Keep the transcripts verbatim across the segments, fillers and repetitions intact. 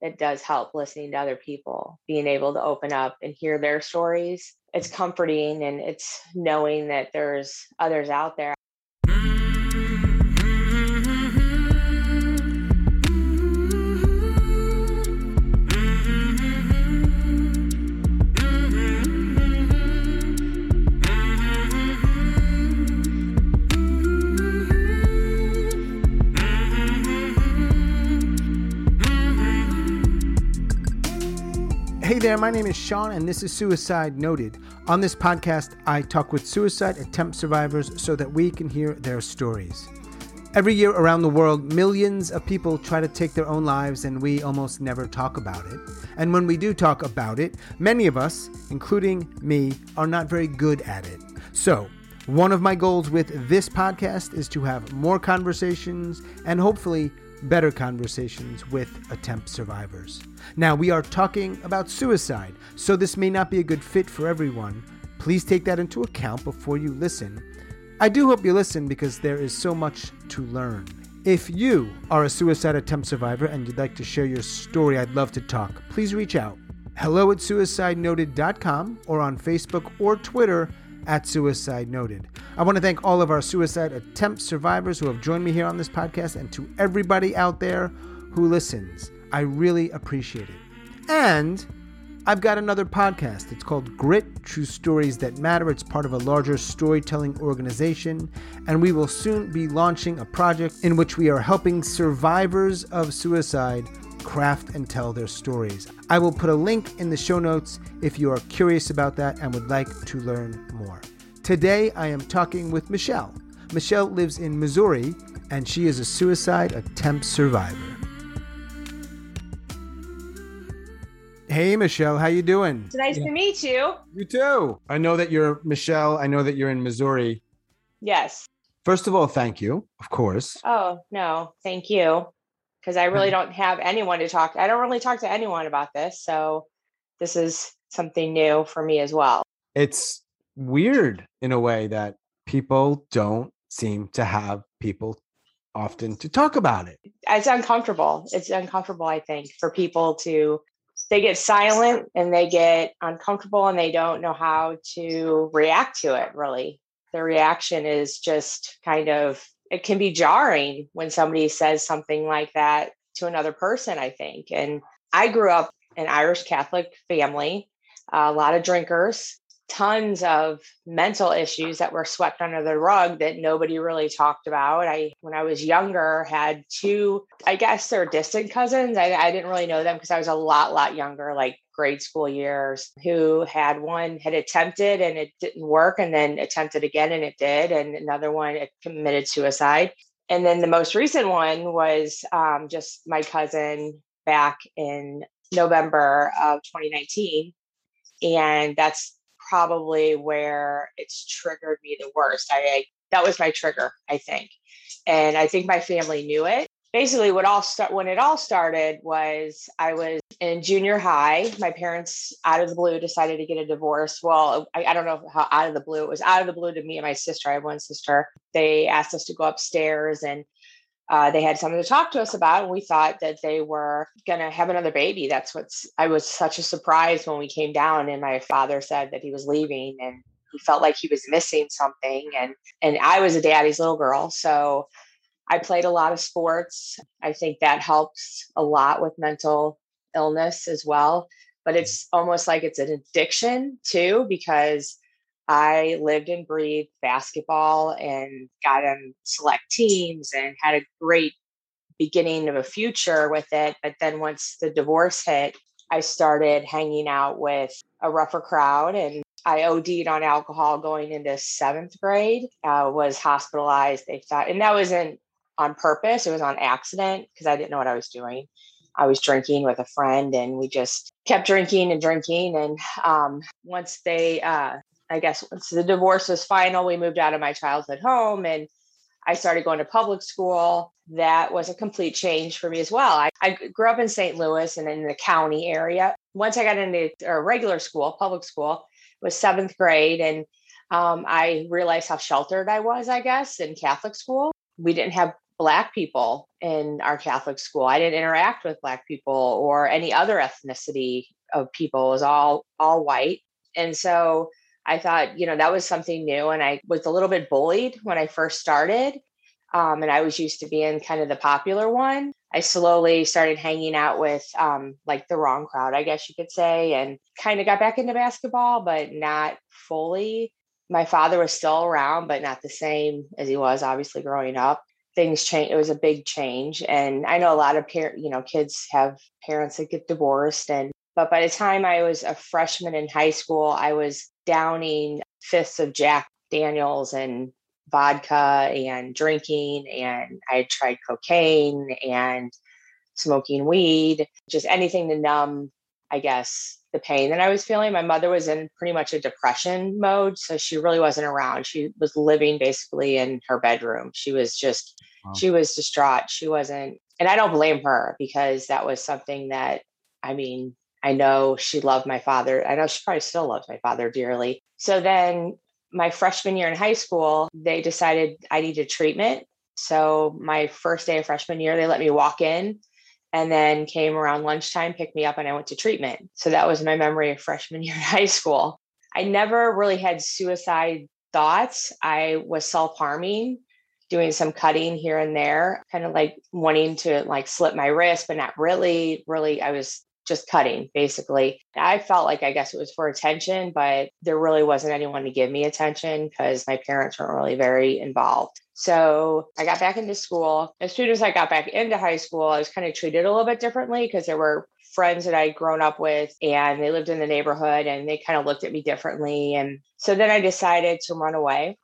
it does help listening to other people, being able to open up and hear their stories. It's comforting, and it's knowing that there's others out there. Hey there, my name is Sean, and this is Suicide Noted. On this podcast, I talk with suicide attempt survivors so that we can hear their stories. Every year around the world, millions of people try to take their own lives, and we almost never talk about it. And when we do talk about it, many of us, including me, are not very good at it. So, one of my goals with this podcast is to have more conversations and hopefully better conversations with attempt survivors. Now, we are talking about suicide, so this may not be a good fit for everyone. Please take that into account before you listen. I do hope you listen because there is so much to learn. If you are a suicide attempt survivor and you'd like to share your story, I'd love to talk. Please reach out. Hello at suicide noted dot com or on Facebook or Twitter at Suicide Noted. I want to thank all of our suicide attempt survivors who have joined me here on this podcast, and to everybody out there who listens. I really appreciate it. And I've got another podcast. It's called Grit, True Stories That Matter. It's part of a larger storytelling organization, and we will soon be launching a project in which we are helping survivors of suicide craft and tell their stories. I will put a link in the show notes if you are curious about that and would like to learn more. Today, I am talking with Michelle. Michelle lives in Missouri, and she is a suicide attempt survivor. Hey, Michelle, how you doing? It's nice yeah. to meet you. You too. I know that you're Michelle. I know that you're in Missouri. Yes. First of all, thank you, of course. Oh, no, thank you. Because I really don't have anyone to talk. I don't really talk to anyone about this. So this is something new for me as well. It's weird in a way that people don't seem to have people often to talk about it. It's uncomfortable. It's uncomfortable, I think, for people to, they get silent and they get uncomfortable and they don't know how to react to it, really. The reaction is just kind of, it can be jarring when somebody says something like that to another person, I think. And I grew up in an Irish Catholic family, a lot of drinkers, tons of mental issues that were swept under the rug that nobody really talked about. I, when I was younger, had two, I guess they're distant cousins. I, I didn't really know them because I was a lot, lot younger, like grade school years, who had one had attempted and it didn't work, and then attempted again and it did. And another one committed suicide. And then the most recent one was um, just my cousin back in November of twenty nineteen. And that's probably where it's triggered me the worst. I, I that was my trigger, I think. And I think my family knew it. Basically, what all start when it all started was I was in junior high. My parents, out of the blue, decided to get a divorce. Well, I, I don't know how out of the blue. It was out of the blue to me and my sister. I have one sister. They asked us to go upstairs, and uh, they had something to talk to us about. And we thought that they were going to have another baby. That's what's, I was such a surprise when we came down and my father said that he was leaving and he felt like he was missing something. And, and I was a daddy's little girl. So I played a lot of sports. I think that helps a lot with mental illness as well, but it's almost like it's an addiction too, because I lived and breathed basketball and got on select teams and had a great beginning of a future with it. But then once the divorce hit, I started hanging out with a rougher crowd, and I OD'd on alcohol going into seventh grade, uh, was hospitalized. They thought, and that wasn't on purpose. It was on accident because I didn't know what I was doing. I was drinking with a friend, and we just kept drinking and drinking. And um, once they, uh, I guess, once the divorce was final, we moved out of my childhood home, and I started going to public school. That was a complete change for me as well. I, I grew up in Saint Louis and in the county area. Once I got into a regular school, public school, it was seventh grade, and um, I realized how sheltered I was, I guess, in Catholic school. We didn't have Black people in our Catholic school. I didn't interact with Black people or any other ethnicity of people. It was all, all white. And so I thought, you know, that was something new. And I was a little bit bullied when I first started. Um, and I was used to being kind of the popular one. I slowly started hanging out with um, like the wrong crowd, I guess you could say, and kind of got back into basketball, but not fully. My father was still around, but not the same as he was obviously growing up. Things changed. It was a big change. And I know a lot of parents, you know, kids have parents that get divorced. And, but by the time I was a freshman in high school, I was downing fifths of Jack Daniels and vodka and drinking, and I tried cocaine and smoking weed, just anything to numb, I guess, the pain that I was feeling. My mother was in pretty much a depression mode, so she really wasn't around. She was living basically in her bedroom. She was just, wow. She was distraught. She wasn't, and I don't blame her, because that was something that, I mean, I know she loved my father. I know she probably still loves my father dearly. So then my freshman year in high school, they decided I needed treatment. So my first day of freshman year, they let me walk in, and then came around lunchtime, picked me up, and I went to treatment. So that was my memory of freshman year in high school. I never really had suicide thoughts. I was self-harming, doing some cutting here and there, kind of like wanting to like slip my wrist, but not really, really. I was just cutting, basically. I felt like, I guess it was for attention, but there really wasn't anyone to give me attention because my parents weren't really very involved. So I got back into school. As soon as I got back into high school, I was kind of treated a little bit differently because there were friends that I'd grown up with, and they lived in the neighborhood, and they kind of looked at me differently. And so then I decided to run away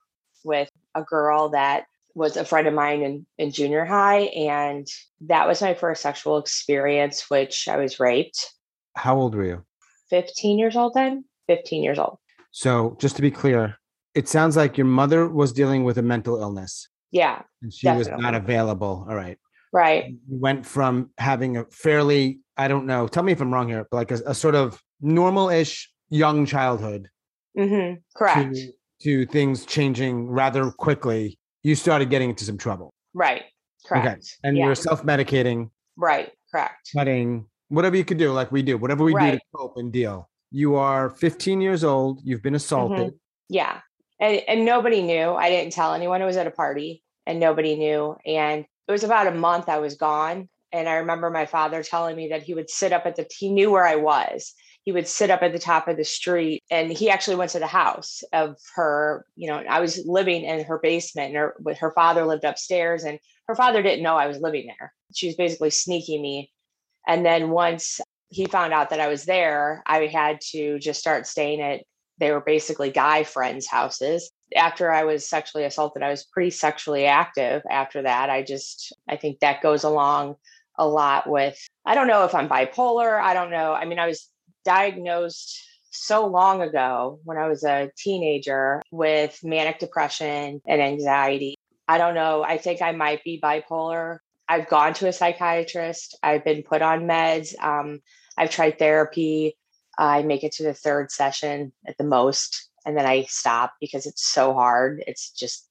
with a girl that was a friend of mine in, in junior high. And that was my first sexual experience, which I was raped. How old were you? fifteen years old then, fifteen years old. So just to be clear, it sounds like your mother was dealing with a mental illness. Yeah. And she definitely was not available. All right. Right. You went from having a fairly, I don't know, tell me if I'm wrong here, but like a, a sort of normal-ish young childhood. Mm-hmm. Correct. To, to things changing rather quickly. You started getting into some trouble. Right. Correct. Okay. And yeah. You were self-medicating. Right. Correct. Cutting, whatever you could do, like we do, whatever we right. do to cope and deal. You are fifteen years old. You've been assaulted. Mm-hmm. Yeah. And, and nobody knew. I didn't tell anyone. I was at a party and nobody knew. And it was about a month I was gone. And I remember my father telling me that he would sit up at the, he knew where I was. He would sit up at the top of the street, and he actually went to the house of her, you know, I was living in her basement, and her, her father lived upstairs, and her father didn't know I was living there. She was basically sneaking me. And then once he found out that I was there, I had to just start staying at, they were basically guy friends' houses. After I was sexually assaulted, I was pretty sexually active after that. I just, I think that goes along a lot with, I don't know if I'm bipolar. I don't know. I mean, I was diagnosed so long ago when I was a teenager with manic depression and anxiety. I don't know. I think I might be bipolar. I've gone to a psychiatrist. I've been put on meds. Um, I've tried therapy. I make it to the third session at the most, and then I stop because it's so hard. It's just,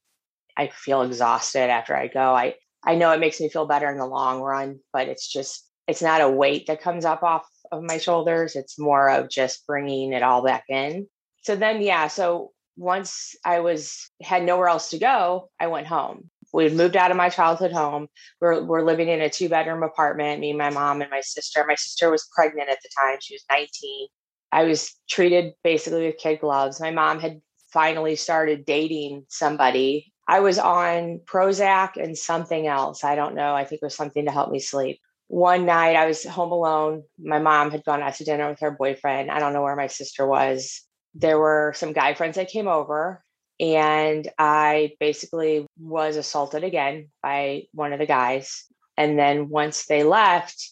I feel exhausted after I go. I, I know it makes me feel better in the long run, but it's just, it's not a weight that comes up off of my shoulders. It's more of just bringing it all back in. So then, yeah. So once I was, had nowhere else to go, I went home. We moved out of my childhood home. We're, we're living in a two bedroom apartment, me, my mom, and my sister. My sister was pregnant at the time. She was nineteen. I was treated basically with kid gloves. My mom had finally started dating somebody. I was on Prozac and something else. I don't know. I think it was something to help me sleep. One night I was home alone. My mom had gone out to dinner with her boyfriend. I don't know where my sister was. There were some guy friends that came over, and I basically was assaulted again by one of the guys. And then once they left,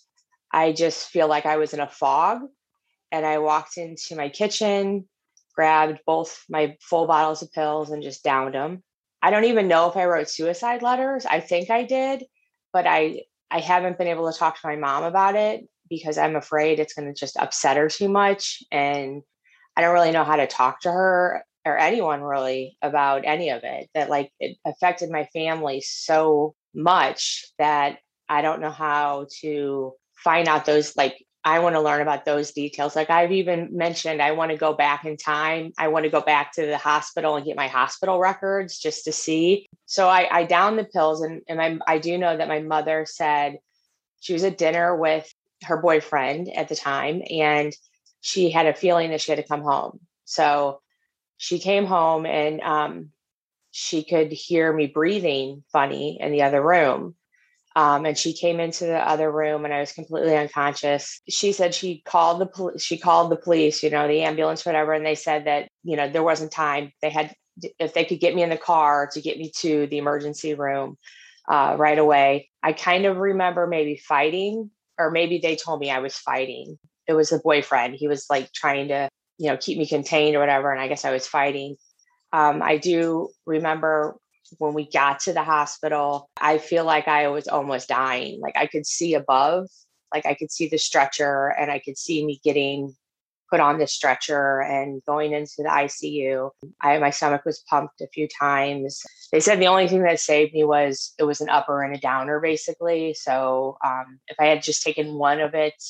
I just feel like I was in a fog, and I walked into my kitchen, grabbed both my full bottles of pills, and just downed them. I don't even know if I wrote suicide letters. I think I did, but I I haven't been able to talk to my mom about it because I'm afraid it's going to just upset her too much. And I don't really know how to talk to her or anyone really about any of it, that like it affected my family so much that I don't know how to find out those, like, I want to learn about those details. Like I've even mentioned, I want to go back in time. I want to go back to the hospital and get my hospital records just to see. So I, I downed the pills. And, and I, I do know that my mother said she was at dinner with her boyfriend at the time, and she had a feeling that she had to come home. So she came home, and um, she could hear me breathing funny in the other room. Um, and she came into the other room, and I was completely unconscious. She said she called the pol- she called the police, you know, the ambulance, whatever. And they said that, you know, there wasn't time. They had, if they could get me in the car to get me to the emergency room uh, right away. I kind of remember maybe fighting, or maybe they told me I was fighting. It was the boyfriend. He was like trying to, you know, keep me contained or whatever. And I guess I was fighting. Um, I do remember when we got to the hospital, I feel like I was almost dying. Like I could see above, like I could see the stretcher, and I could see me getting put on the stretcher and going into the I C U. I, my stomach was pumped a few times. They said the only thing that saved me was it was an upper and a downer, basically. So um, if I had just taken one of it,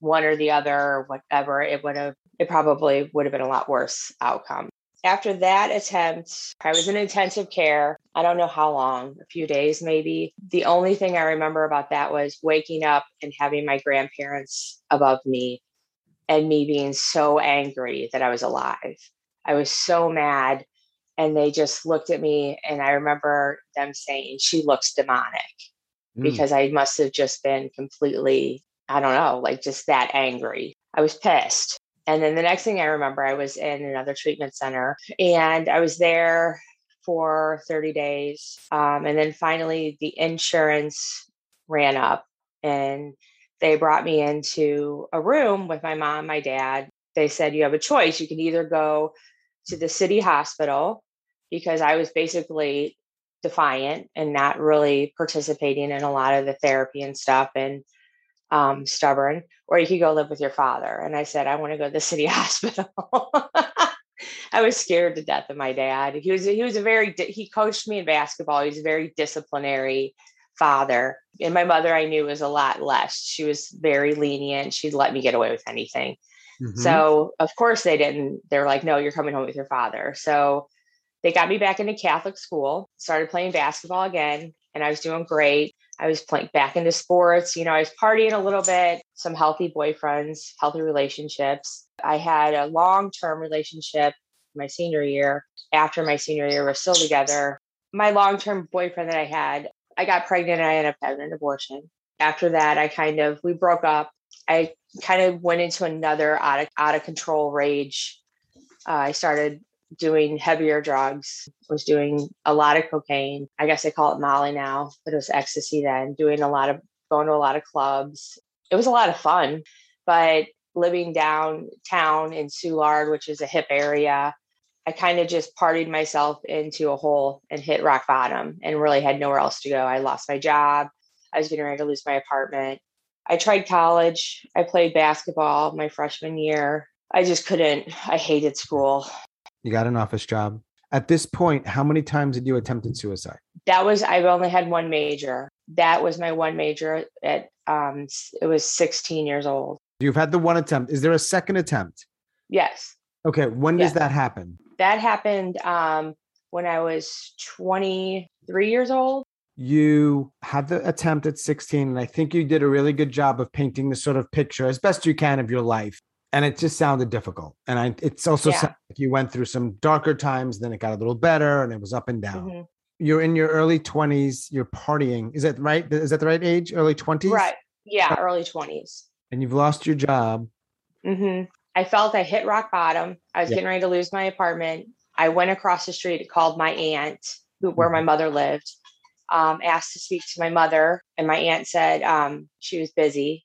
one or the other, whatever, it would have, it probably would have been a lot worse outcome. After that attempt, I was in intensive care. I don't know how long, a few days maybe. The only thing I remember about that was waking up and having my grandparents above me and me being so angry that I was alive. I was so mad. And they just looked at me. And I remember them saying, she looks demonic, mm. because I must have just been completely, I don't know, like just that angry. I was pissed. And then the next thing I remember, I was in another treatment center, and I was there for thirty days. Um, and then finally the insurance ran up, and they brought me into a room with my mom, my dad. They said, you have a choice. You can either go to the city hospital, because I was basically defiant and not really participating in a lot of the therapy and stuff, and um, stubborn, or you could go live with your father. And I said, I want to go to the city hospital. I was scared to death of my dad. He was, he was a very, he coached me in basketball. He was a very disciplinary father. And my mother, I knew, was a lot less. She was very lenient. She'd let me get away with anything. Mm-hmm. So of course they didn't, they were like, no, you're coming home with your father. So they got me back into Catholic school, started playing basketball again, and I was doing great. I was playing back into sports. You know, I was partying a little bit, some healthy boyfriends, healthy relationships. I had a long-term relationship my senior year. After my senior year, we're still together. My long-term boyfriend that I had, I got pregnant and I ended up having an abortion. After that, I kind of, we broke up. I kind of went into another out of, out of control rage. Uh, I started doing heavier drugs, was doing a lot of cocaine. I guess they call it Molly now, but it was ecstasy then. Doing a lot of, going to a lot of clubs. It was a lot of fun, but living downtown in Soulard, which is a hip area, I kind of just partied myself into a hole and hit rock bottom and really had nowhere else to go. I lost my job. I was getting ready to lose my apartment. I tried college. I played basketball my freshman year. I just couldn't. I hated school. You got an office job. At this point, how many times did you attempted suicide? That was, I've only had one major. That was my one major at, um, it was sixteen years old. You've had the one attempt. Is there a second attempt? Yes. Okay. When yes. does that happen? That happened um, when I was twenty-three years old. You had the attempt at sixteen, and I think you did a really good job of painting the sort of picture as best you can of your life. And it just sounded difficult. And I, it's also yeah. sounded like you went through some darker times, then it got a little better, and it was up and down. Mm-hmm. You're in your early twenties, you're partying. Is that right? Is that the right age? Early twenties? Right. Yeah, early twenties. And you've lost your job. Mm-hmm. I felt I hit rock bottom. I was yeah. getting ready to lose my apartment. I went across the street and called my aunt, who, where my mother lived, um, asked to speak to my mother. And my aunt said um, she was busy.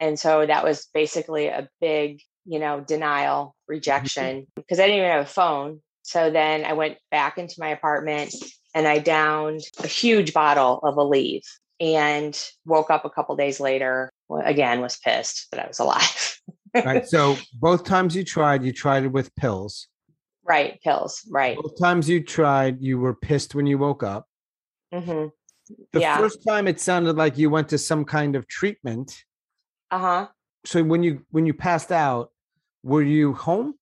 And so that was basically a big, you know, denial, rejection, because I didn't even have a phone. So then I went back into my apartment and I downed a huge bottle of Aleve and woke up a couple of days later, again, was pissed that I was alive. All right. So both times you tried, you tried it with pills. Right. Pills. Right. Both times you tried, you were pissed when you woke up. Mm-hmm. The yeah. first time it sounded like you went to some kind of treatment. Uh-huh. So when you when you passed out, were you home?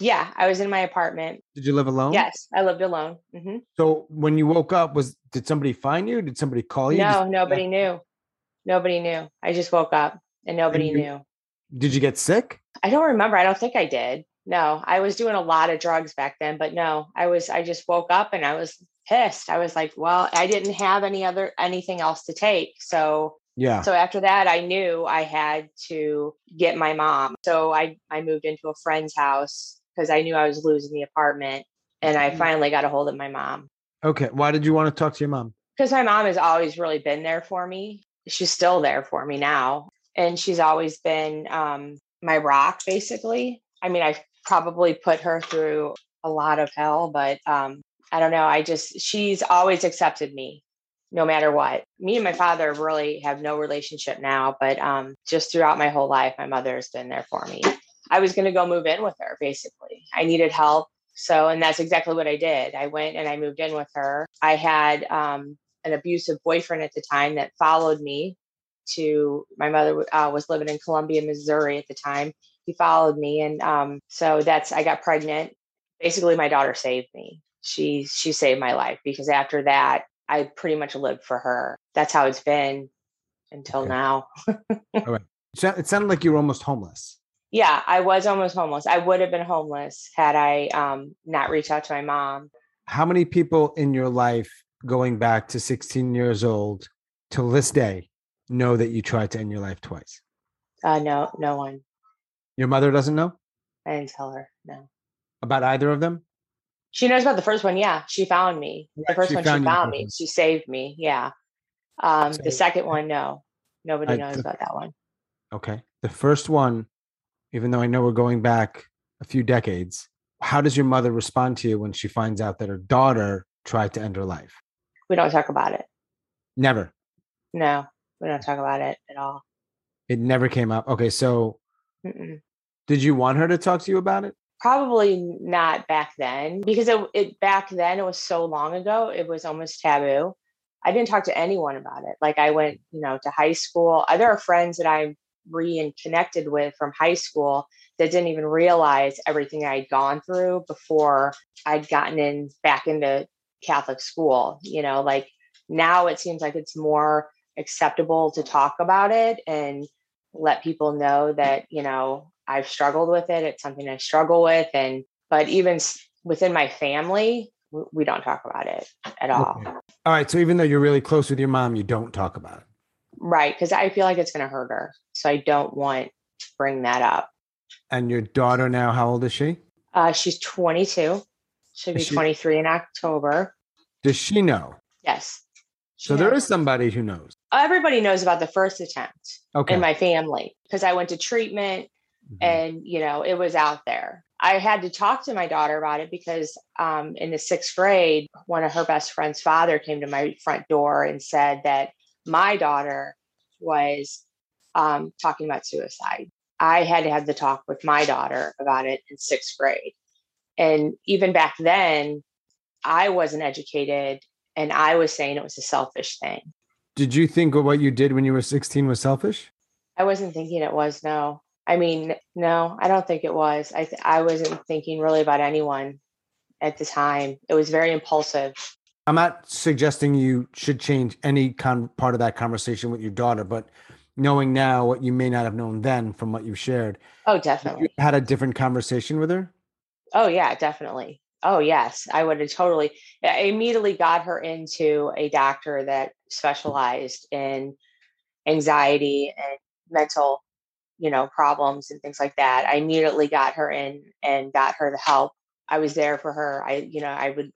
Yeah, I was in my apartment. Did you live alone? Yes, I lived alone. Mm-hmm. So when you woke up, was did somebody find you? Did somebody call you? No, Did nobody you... knew. Nobody knew. I just woke up and nobody and you, knew. Did you get sick? I don't remember. I don't think I did. No, I was doing a lot of drugs back then, but no, I was, I just woke up and I was pissed. I was like, well, I didn't have any other, anything else to take. So yeah. So after that, I knew I had to get my mom. So I, I moved into a friend's house because I knew I was losing the apartment, and I finally got a hold of my mom. Okay. Why did you want to talk to your mom? Because my mom has always really been there for me. She's still there for me now. And she's always been um, my rock, basically. I mean, I've probably put her through a lot of hell, but um, I don't know. I just, she's always accepted me no matter what. Me and my father really have no relationship now, but um, just throughout my whole life, my mother has been there for me. I was going to go move in with her, basically. I needed help. So, and that's exactly what I did. I went and I moved in with her. I had um, an abusive boyfriend at the time that followed me to, my mother uh, was living in Columbia, Missouri at the time. He followed me. And um, so that's, I got pregnant. Basically, my daughter saved me. She, she saved my life, because after that, I pretty much lived for her. That's how it's been until okay. now. All right. So it sounded like you were almost homeless. Yeah, I was almost homeless. I would have been homeless had I um, not reached out to my mom. How many people in your life, going back to sixteen years old till this day, know that you tried to end your life twice? Uh, no, no one. Your mother doesn't know? I didn't tell her, no. About either of them? She knows about the first one, yeah. She found me. The first she one, found she found me. Husband. She saved me, yeah. Um, so, the second one, no. Nobody I, knows the, about that one. Okay. The first one, even though I know we're going back a few decades, how does your mother respond to you when she finds out that her daughter tried to end her life? We don't talk about it. Never? No, we don't talk about it at all. It never came up. Okay, so Mm-mm. Did you want her to talk to you about it? Probably not back then, because it, it back then, it was so long ago. It was almost taboo. I didn't talk to anyone about it. Like I went, you know, to high school. There are friends that I reconnected with from high school that didn't even realize everything I'd gone through before I'd gotten in back into Catholic school. You know, like now it seems like it's more acceptable to talk about it and let people know that, you know, I've struggled with it. It's something I struggle with. And, but even within my family, we don't talk about it at all. Okay. All right. So even though you're really close with your mom, you don't talk about it. Right. Because I feel like it's going to hurt her. So I don't want to bring that up. And your daughter now, how old is she? Uh, she's twenty-two. She'll be she... twenty-three in October. Does she know? Yes. She so knows. There is somebody who knows. Everybody knows about the first attempt okay. in my family, because I went to treatment mm-hmm. and, you know, it was out there. I had to talk to my daughter about it because um, in the sixth grade, one of her best friend's father came to my front door and said that my daughter was um, talking about suicide. I had to have the talk with my daughter about it in sixth grade. And even back then, I wasn't educated and I was saying it was a selfish thing. Did you think what you did when you were sixteen was selfish? I wasn't thinking it was, no. I mean, no, I don't think it was. I th- I wasn't thinking really about anyone at the time. It was very impulsive. I'm not suggesting you should change any con- part of that conversation with your daughter, but knowing now what you may not have known then from what you've shared. Oh, definitely. You had a different conversation with her? Oh, yeah, definitely. Oh, yes. I would have totally. I immediately got her into a doctor that specialized in anxiety and mental, you know, problems and things like that. I immediately got her in and got her the help. I was there for her. I, you know, I would.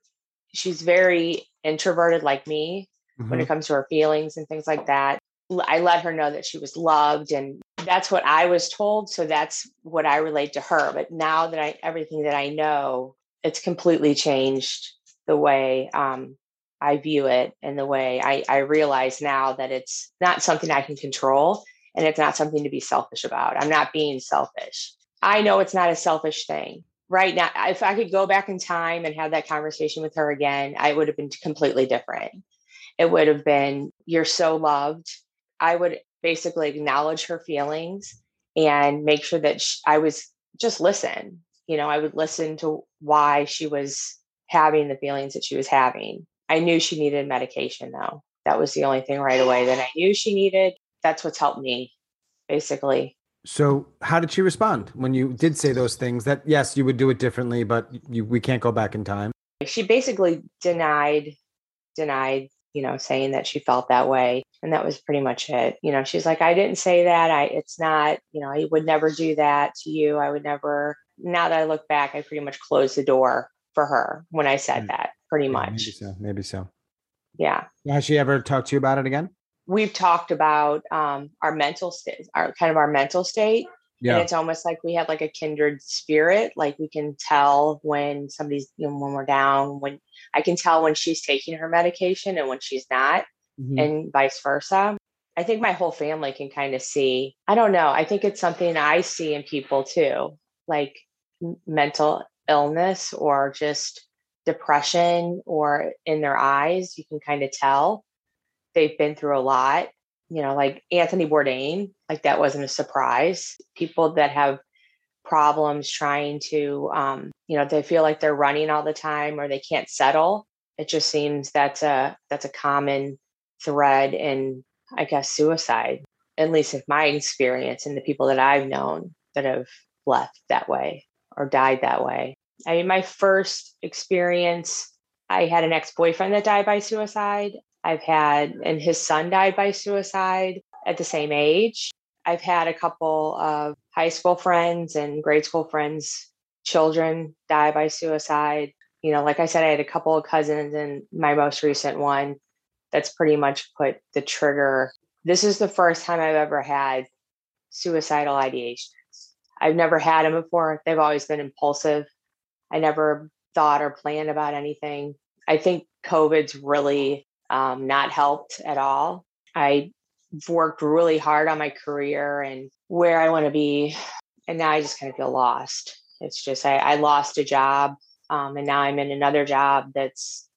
She's very introverted like me mm-hmm. when it comes to her feelings and things like that. I let her know that she was loved, and that's what I was told. So that's what I relate to her. But now that I, everything that I know, it's completely changed the way um, I view it, and the way I, I realize now that it's not something I can control, and it's not something to be selfish about. I'm not being selfish. I know it's not a selfish thing. Right now, if I could go back in time and have that conversation with her again, I would have been completely different. It would have been, "You're so loved." I would basically acknowledge her feelings and make sure that she, I was just listen. You know, I would listen to why she was having the feelings that she was having. I knew she needed medication, though. That was the only thing right away that I knew she needed. That's what's helped me, basically. So how did she respond when you did say those things that, yes, you would do it differently, but you, we can't go back in time? She basically denied, denied, you know, saying that she felt that way. And that was pretty much it. You know, she's like, I didn't say that. I, it's not, you know, I would never do that to you. I would never. Now that I look back, I pretty much closed the door for her when I said that, pretty much. Yeah, maybe so. Maybe so. Yeah. Has she ever talked to you about it again? We've talked about um, our mental state, our kind of our mental state. Yeah. And it's almost like we have like a kindred spirit. Like we can tell when somebody's, you know, when we're down, when I can tell when she's taking her medication and when she's not, mm-hmm. and vice versa. I think my whole family can kind of see, I don't know. I think it's something I see in people too, like mental illness or just depression, or in their eyes, you can kind of tell they've been through a lot. You know, like Anthony Bourdain, like that wasn't a surprise. People that have problems trying to, um, you know, they feel like they're running all the time or they can't settle. It just seems that's a, that's a common thread in, I guess, suicide, at least in my experience and the people that I've known that have left that way or died that way. I mean, my first experience, I had an ex-boyfriend that died by suicide. I've had, and his son died by suicide at the same age. I've had a couple of high school friends and grade school friends, children die by suicide. You know, like I said, I had a couple of cousins, and my most recent one, that's pretty much put the trigger. This is the first time I've ever had suicidal ideations. I've never had them before. They've always been impulsive. I never thought or planned about anything. I think COVID's really um, not helped at all. I've worked really hard on my career and where I want to be. And now I just kind of feel lost. It's just, I, I lost a job um, and now I'm in another job that's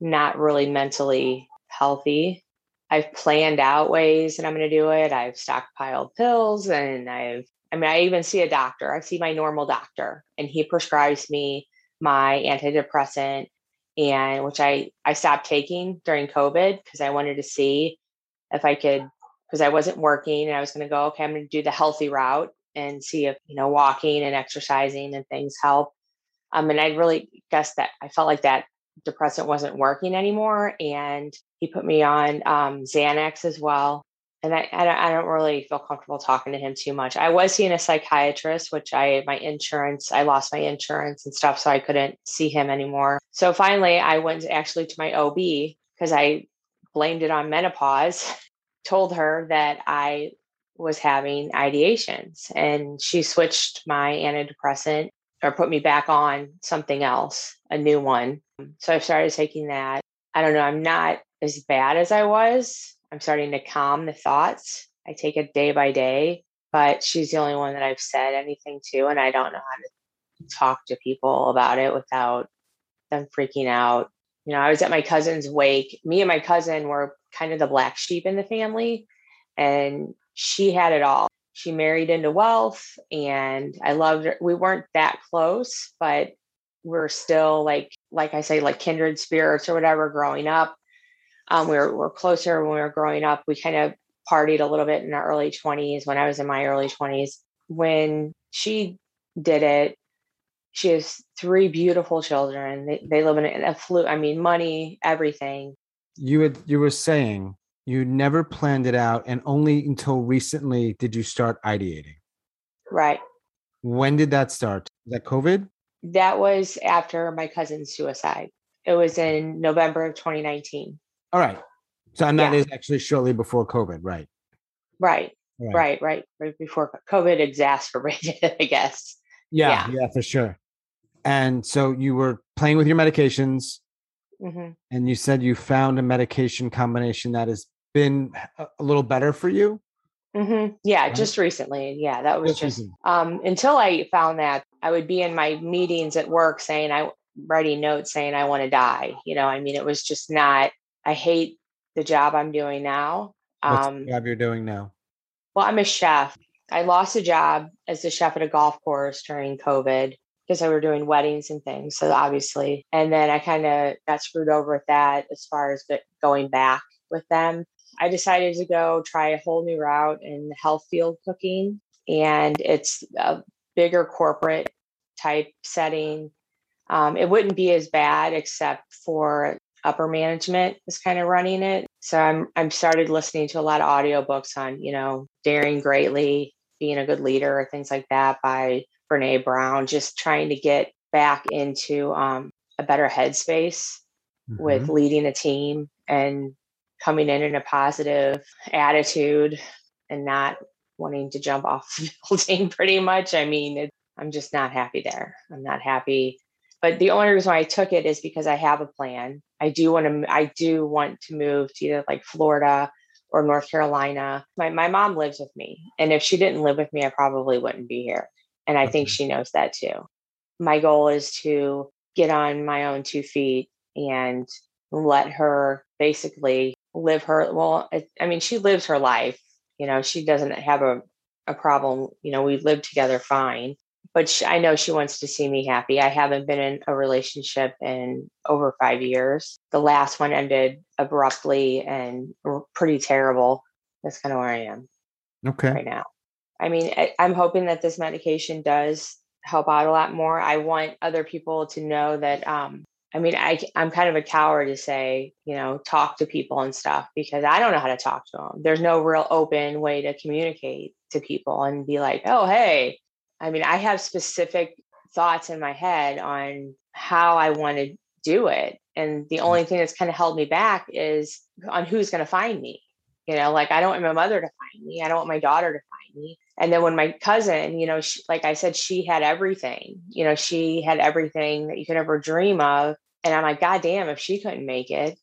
not really mentally healthy. I've planned out ways that I'm going to do it. I've stockpiled pills and I've I mean, I even see a doctor. I see my normal doctor and he prescribes me my antidepressant, and which I, I stopped taking during COVID because I wanted to see if I could, because I wasn't working and I was going to go, okay, I'm going to do the healthy route and see if, you know, walking and exercising and things help. Um, and I really guess that I felt like that depressant wasn't working anymore. And he put me on um, Xanax as well. And I, I don't, I don't really feel comfortable talking to him too much. I was seeing a psychiatrist, which I, my insurance, I lost my insurance and stuff, so I couldn't see him anymore. So finally I went actually to my O B because I blamed it on menopause, told her that I was having ideations, and she switched my antidepressant or put me back on something else, a new one. So I started taking that. I don't know. I'm not as bad as I was. I'm starting to calm the thoughts. I take it day by day, but she's the only one that I've said anything to. And I don't know how to talk to people about it without them freaking out. You know, I was at my cousin's wake. Me and my cousin were kind of the black sheep in the family, and she had it all. She married into wealth and I loved her. We weren't that close, but we're still like, like I say, like kindred spirits or whatever growing up. Um, we were, were closer when we were growing up. We kind of partied a little bit in our early twenties when I was in my early twenties. When she did it, she has three beautiful children. They, they live in an affluent, I mean, money, everything. You had, you were saying you never planned it out, and only until recently did you start ideating. Right. When did that start? Was that COVID? That was after my cousin's suicide. It was in November of twenty nineteen. All right. So and that yeah. is actually shortly before COVID, right? Right. Right. Right. Right. Right before COVID exacerbated it, I guess. Yeah, yeah. Yeah, for sure. And so you were playing with your medications, mm-hmm. and you said you found a medication combination that has been a little better for you. Mm-hmm. Yeah. Right? Just recently. Yeah. That was just, just um, until I found that, I would be in my meetings at work saying, I writing notes saying I want to die. You know, I mean, it was just not, I hate the job I'm doing now. What's um, the job you're doing now? Well, I'm a chef. I lost a job as a chef at a golf course during COVID because I were doing weddings and things. So obviously, and then I kind of got screwed over with that as far as going back with them. I decided to go try a whole new route in health field cooking. And it's a bigger corporate type setting. Um, it wouldn't be as bad except for upper management is kind of running it. So I'm I'm started listening to a lot of audiobooks on, you know, daring greatly, being a good leader, or things like that by Brené Brown, just trying to get back into um, a better headspace mm-hmm. with leading a team and coming in in a positive attitude and not wanting to jump off the building pretty much. I mean, it, I'm just not happy there. I'm not happy. But the only reason why I took it is because I have a plan. I do want to, I do want to move to either like Florida or North Carolina. My my mom lives with me. And if she didn't live with me, I probably wouldn't be here. And I think she knows that too. My goal is to get on my own two feet and let her basically live her, well, I mean, she lives her life. You know, she doesn't have a, a problem. You know, we live together fine. But she, I know she wants to see me happy. I haven't been in a relationship in over five years. The last one ended abruptly and pretty terrible. That's kind of where I am okay right now. I mean, I, I'm hoping that this medication does help out a lot more. I want other people to know that, um, I mean, I, I'm kind of a coward to say, you know, talk to people and stuff because I don't know how to talk to them. There's no real open way to communicate to people and be like, oh, hey. I mean, I have specific thoughts in my head on how I want to do it. And the only thing that's kind of held me back is on who's going to find me. You know, like I don't want my mother to find me. I don't want my daughter to find me. And then when my cousin, you know, she, like I said, she had everything, you know, she had everything that you could ever dream of. And I'm like, God damn, if she couldn't make it,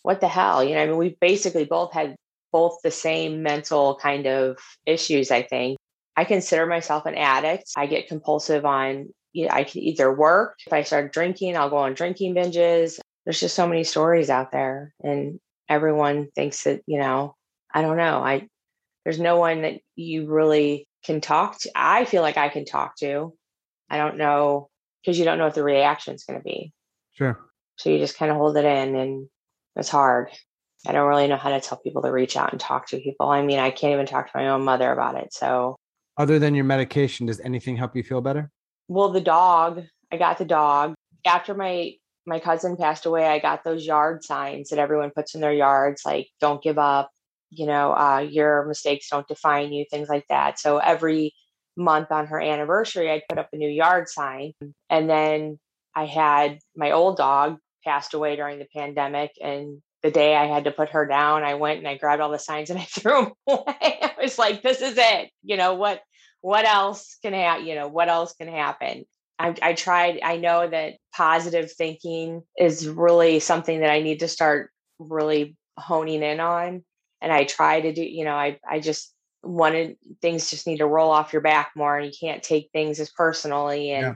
what the hell? You know, I mean, we basically both had both the same mental kind of issues, I think. I consider myself an addict. I get compulsive on, you know, I can either work. If I start drinking, I'll go on drinking binges. There's just so many stories out there. And everyone thinks that, you know, I don't know. I, there's no one that you really can talk to. I feel like I can talk to. I don't know, because you don't know what the reaction is going to be. Sure. So you just kind of hold it in, and it's hard. I don't really know how to tell people to reach out and talk to people. I mean, I can't even talk to my own mother about it. So. Other than your medication, does anything help you feel better? Well, the dog, I got the dog. After my, my cousin passed away, I got those yard signs that everyone puts in their yards, like, don't give up, you know, uh, your mistakes don't define you, things like that. So every month on her anniversary, I'd put up a new yard sign. And then I had my old dog passed away during the pandemic. And the day I had to put her down, I went and I grabbed all the signs and I threw them away. I was like, this is it. You know, what, what else can happen? You know, what else can happen? I, I tried, I know that positive thinking is really something that I need to start really honing in on. And I try to do, you know, I, I just wanted things just need to roll off your back more, and you can't take things as personally. And yeah.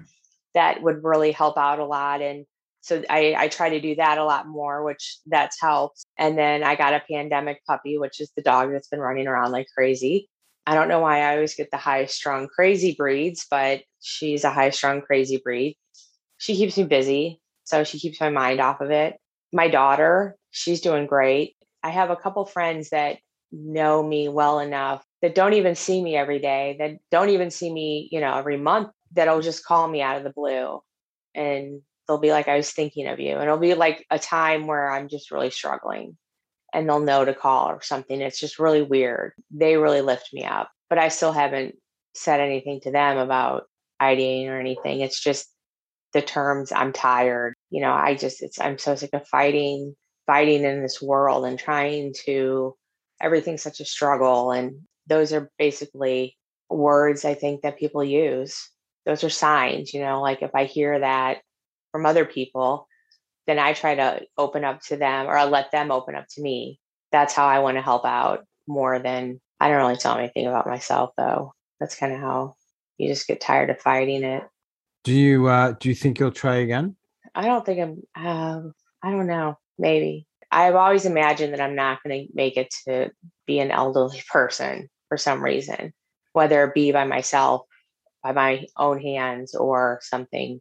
That would really help out a lot. And so I, I try to do that a lot more, which that's helped. And then I got a pandemic puppy, which is the dog that's been running around like crazy. I don't know why I always get the high strung crazy breeds, but she's a high strung crazy breed. She keeps me busy. So she keeps my mind off of it. My daughter, she's doing great. I have a couple friends that know me well enough that don't even see me every day, that don't even see me, you know, every month, that'll just call me out of the blue. And they'll be like, I was thinking of you. And it'll be like a time where I'm just really struggling, and they'll know to call or something. It's just really weird. They really lift me up, but I still haven't said anything to them about ideating or anything. It's just the terms. I'm tired. You know, I just, it's, I'm so sick of fighting, fighting in this world and trying to, everything's such a struggle. And those are basically words I think that people use. Those are signs, you know, like if I hear that from other people, then I try to open up to them, or I let them open up to me. That's how I want to help out more than, I don't really tell anything about myself though. That's kind of how you just get tired of fighting it. Do you, uh, do you think you'll try again? I don't think I'm, um, I don't know. Maybe. I've always imagined that I'm not going to make it to be an elderly person for some reason, whether it be by myself, by my own hands, or something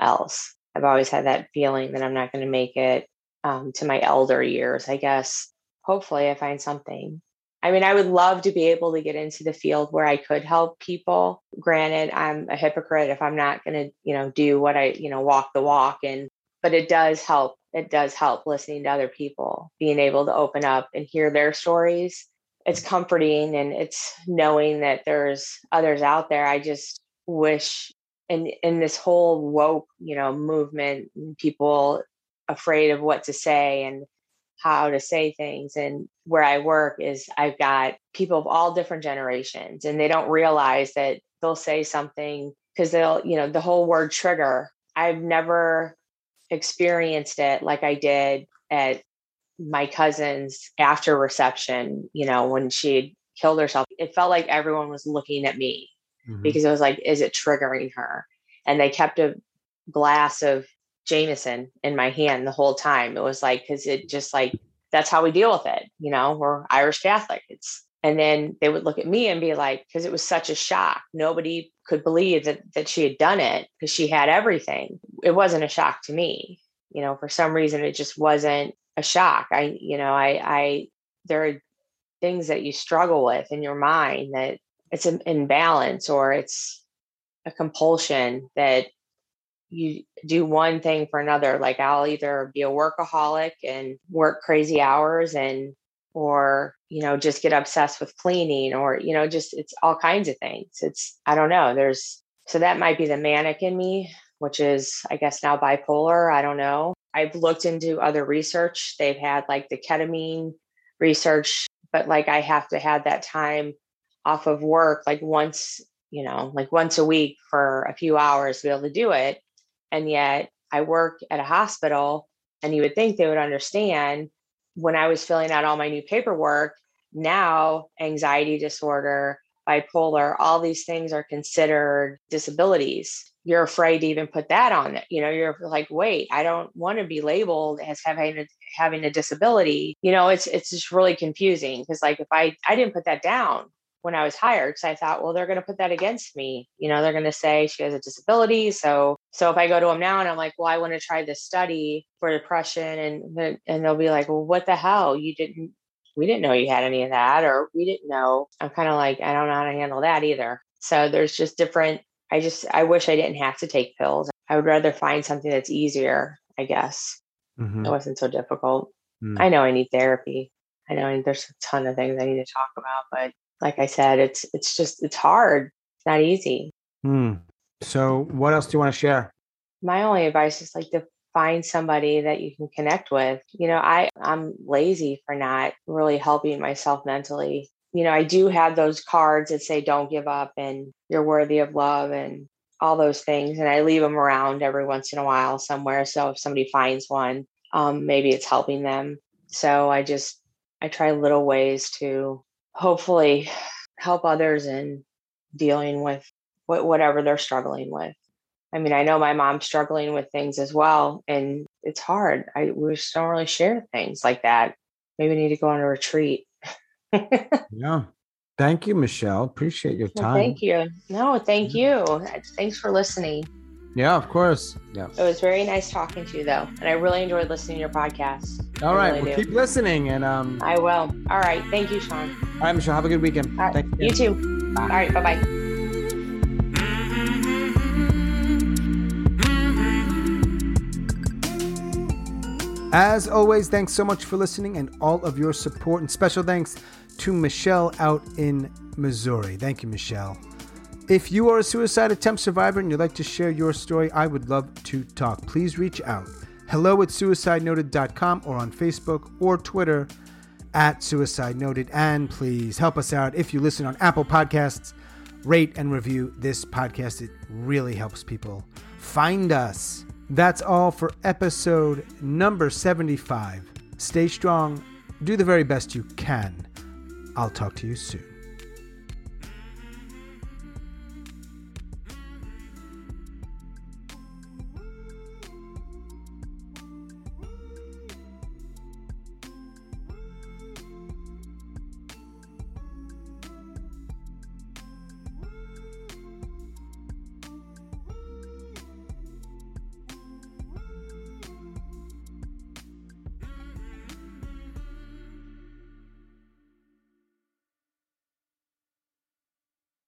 else. I've always had that feeling that I'm not going to make it um, to my elder years. I guess hopefully I find something. I mean, I would love to be able to get into the field where I could help people. Granted, I'm a hypocrite if I'm not going to, you know, do what I, you know, walk the walk. And, but it does help. It does help listening to other people, being able to open up and hear their stories. It's comforting, and it's knowing that there's others out there. I just wish in, in this whole woke, you know, movement, people afraid of what to say and how to say things. And where I work is I've got people of all different generations, and they don't realize that they'll say something because they'll, you know, the whole word trigger. I've never experienced it like I did at my cousin's after reception, you know, when she killed herself. It felt like everyone was looking at me mm-hmm. because it was like, is it triggering her? And they kept a glass of Jameson in my hand the whole time. It was like, because it just like, that's how we deal with it. You know, we're Irish Catholic. It's, and then they would look at me and be like, because it was such a shock. Nobody could believe that that she had done it because she had everything. It wasn't a shock to me. You know, for some reason, it just wasn't a shock. I, you know, I, I, there are things that you struggle with in your mind that it's an imbalance or it's a compulsion that you do one thing for another. Like I'll either be a workaholic and work crazy hours and, or, you know, just get obsessed with cleaning or, you know, just, it's all kinds of things. It's, I don't know. There's, so that might be the manic in me, which is, I guess now bipolar. I don't know. I've looked into other research. They've had like the ketamine research, but like, I have to have that time off of work, like once, you know, like once a week for a few hours to be able to do it. And yet I work at a hospital, and you would think they would understand. When I was filling out all my new paperwork, now anxiety disorder, bipolar, all these things are considered disabilities. You're afraid to even put that on it. You know, you're like, wait, I don't want to be labeled as having a, having a disability. You know, it's it's just really confusing because like if I, I didn't put that down when I was hired, because I thought, well, they're going to put that against me. You know, they're going to say she has a disability. So, so if I go to them now and I'm like, well, I want to try this study for depression, and and they'll be like, well, what the hell? You didn't, we didn't know you had any of that, or we didn't know. I'm kind of like, I don't know how to handle that either. So there's just different, I just, I wish I didn't have to take pills. I would rather find something that's easier, I guess. Mm-hmm. It wasn't so difficult. Mm. I know I need therapy. I know there's a ton of things I need to talk about, but like I said, it's it's just, it's hard. It's not easy. Hmm. So what else do you want to share? My only advice is like to find somebody that you can connect with. You know, I, I'm lazy for not really helping myself mentally. You know, I do have those cards that say, don't give up and you're worthy of love and all those things. And I leave them around every once in a while somewhere. So if somebody finds one, um, maybe it's helping them. So I just, I try little ways to hopefully help others in dealing with what, whatever they're struggling with. I mean, I know my mom's struggling with things as well, and it's hard. I we just don't really share things like that. Maybe we need to go on a retreat. Yeah. Thank you, Michelle. Appreciate your time. Well, thank you. No, thank you. Thanks for listening. Yeah, of course. Yeah. It was very nice talking to you though. And I really enjoyed listening to your podcast. All I right. Really well, keep listening and um I will. All right. Thank you, Sean. All right, Michelle. Have a good weekend. All right. Thank you. You too. Bye. All right. Bye-bye. As always, thanks so much for listening and all of your support, and special thanks to Michelle out in Missouri. Thank you, Michelle. If you are a suicide attempt survivor and you'd like to share your story, I would love to talk. Please reach out. Hello at suicide noted dot com or on Facebook or Twitter at Suicide Noted. And please help us out. If you listen on Apple Podcasts, rate and review this podcast. It really helps people find us. That's all for episode number seventy-five. Stay strong. Do the very best you can. I'll talk to you soon.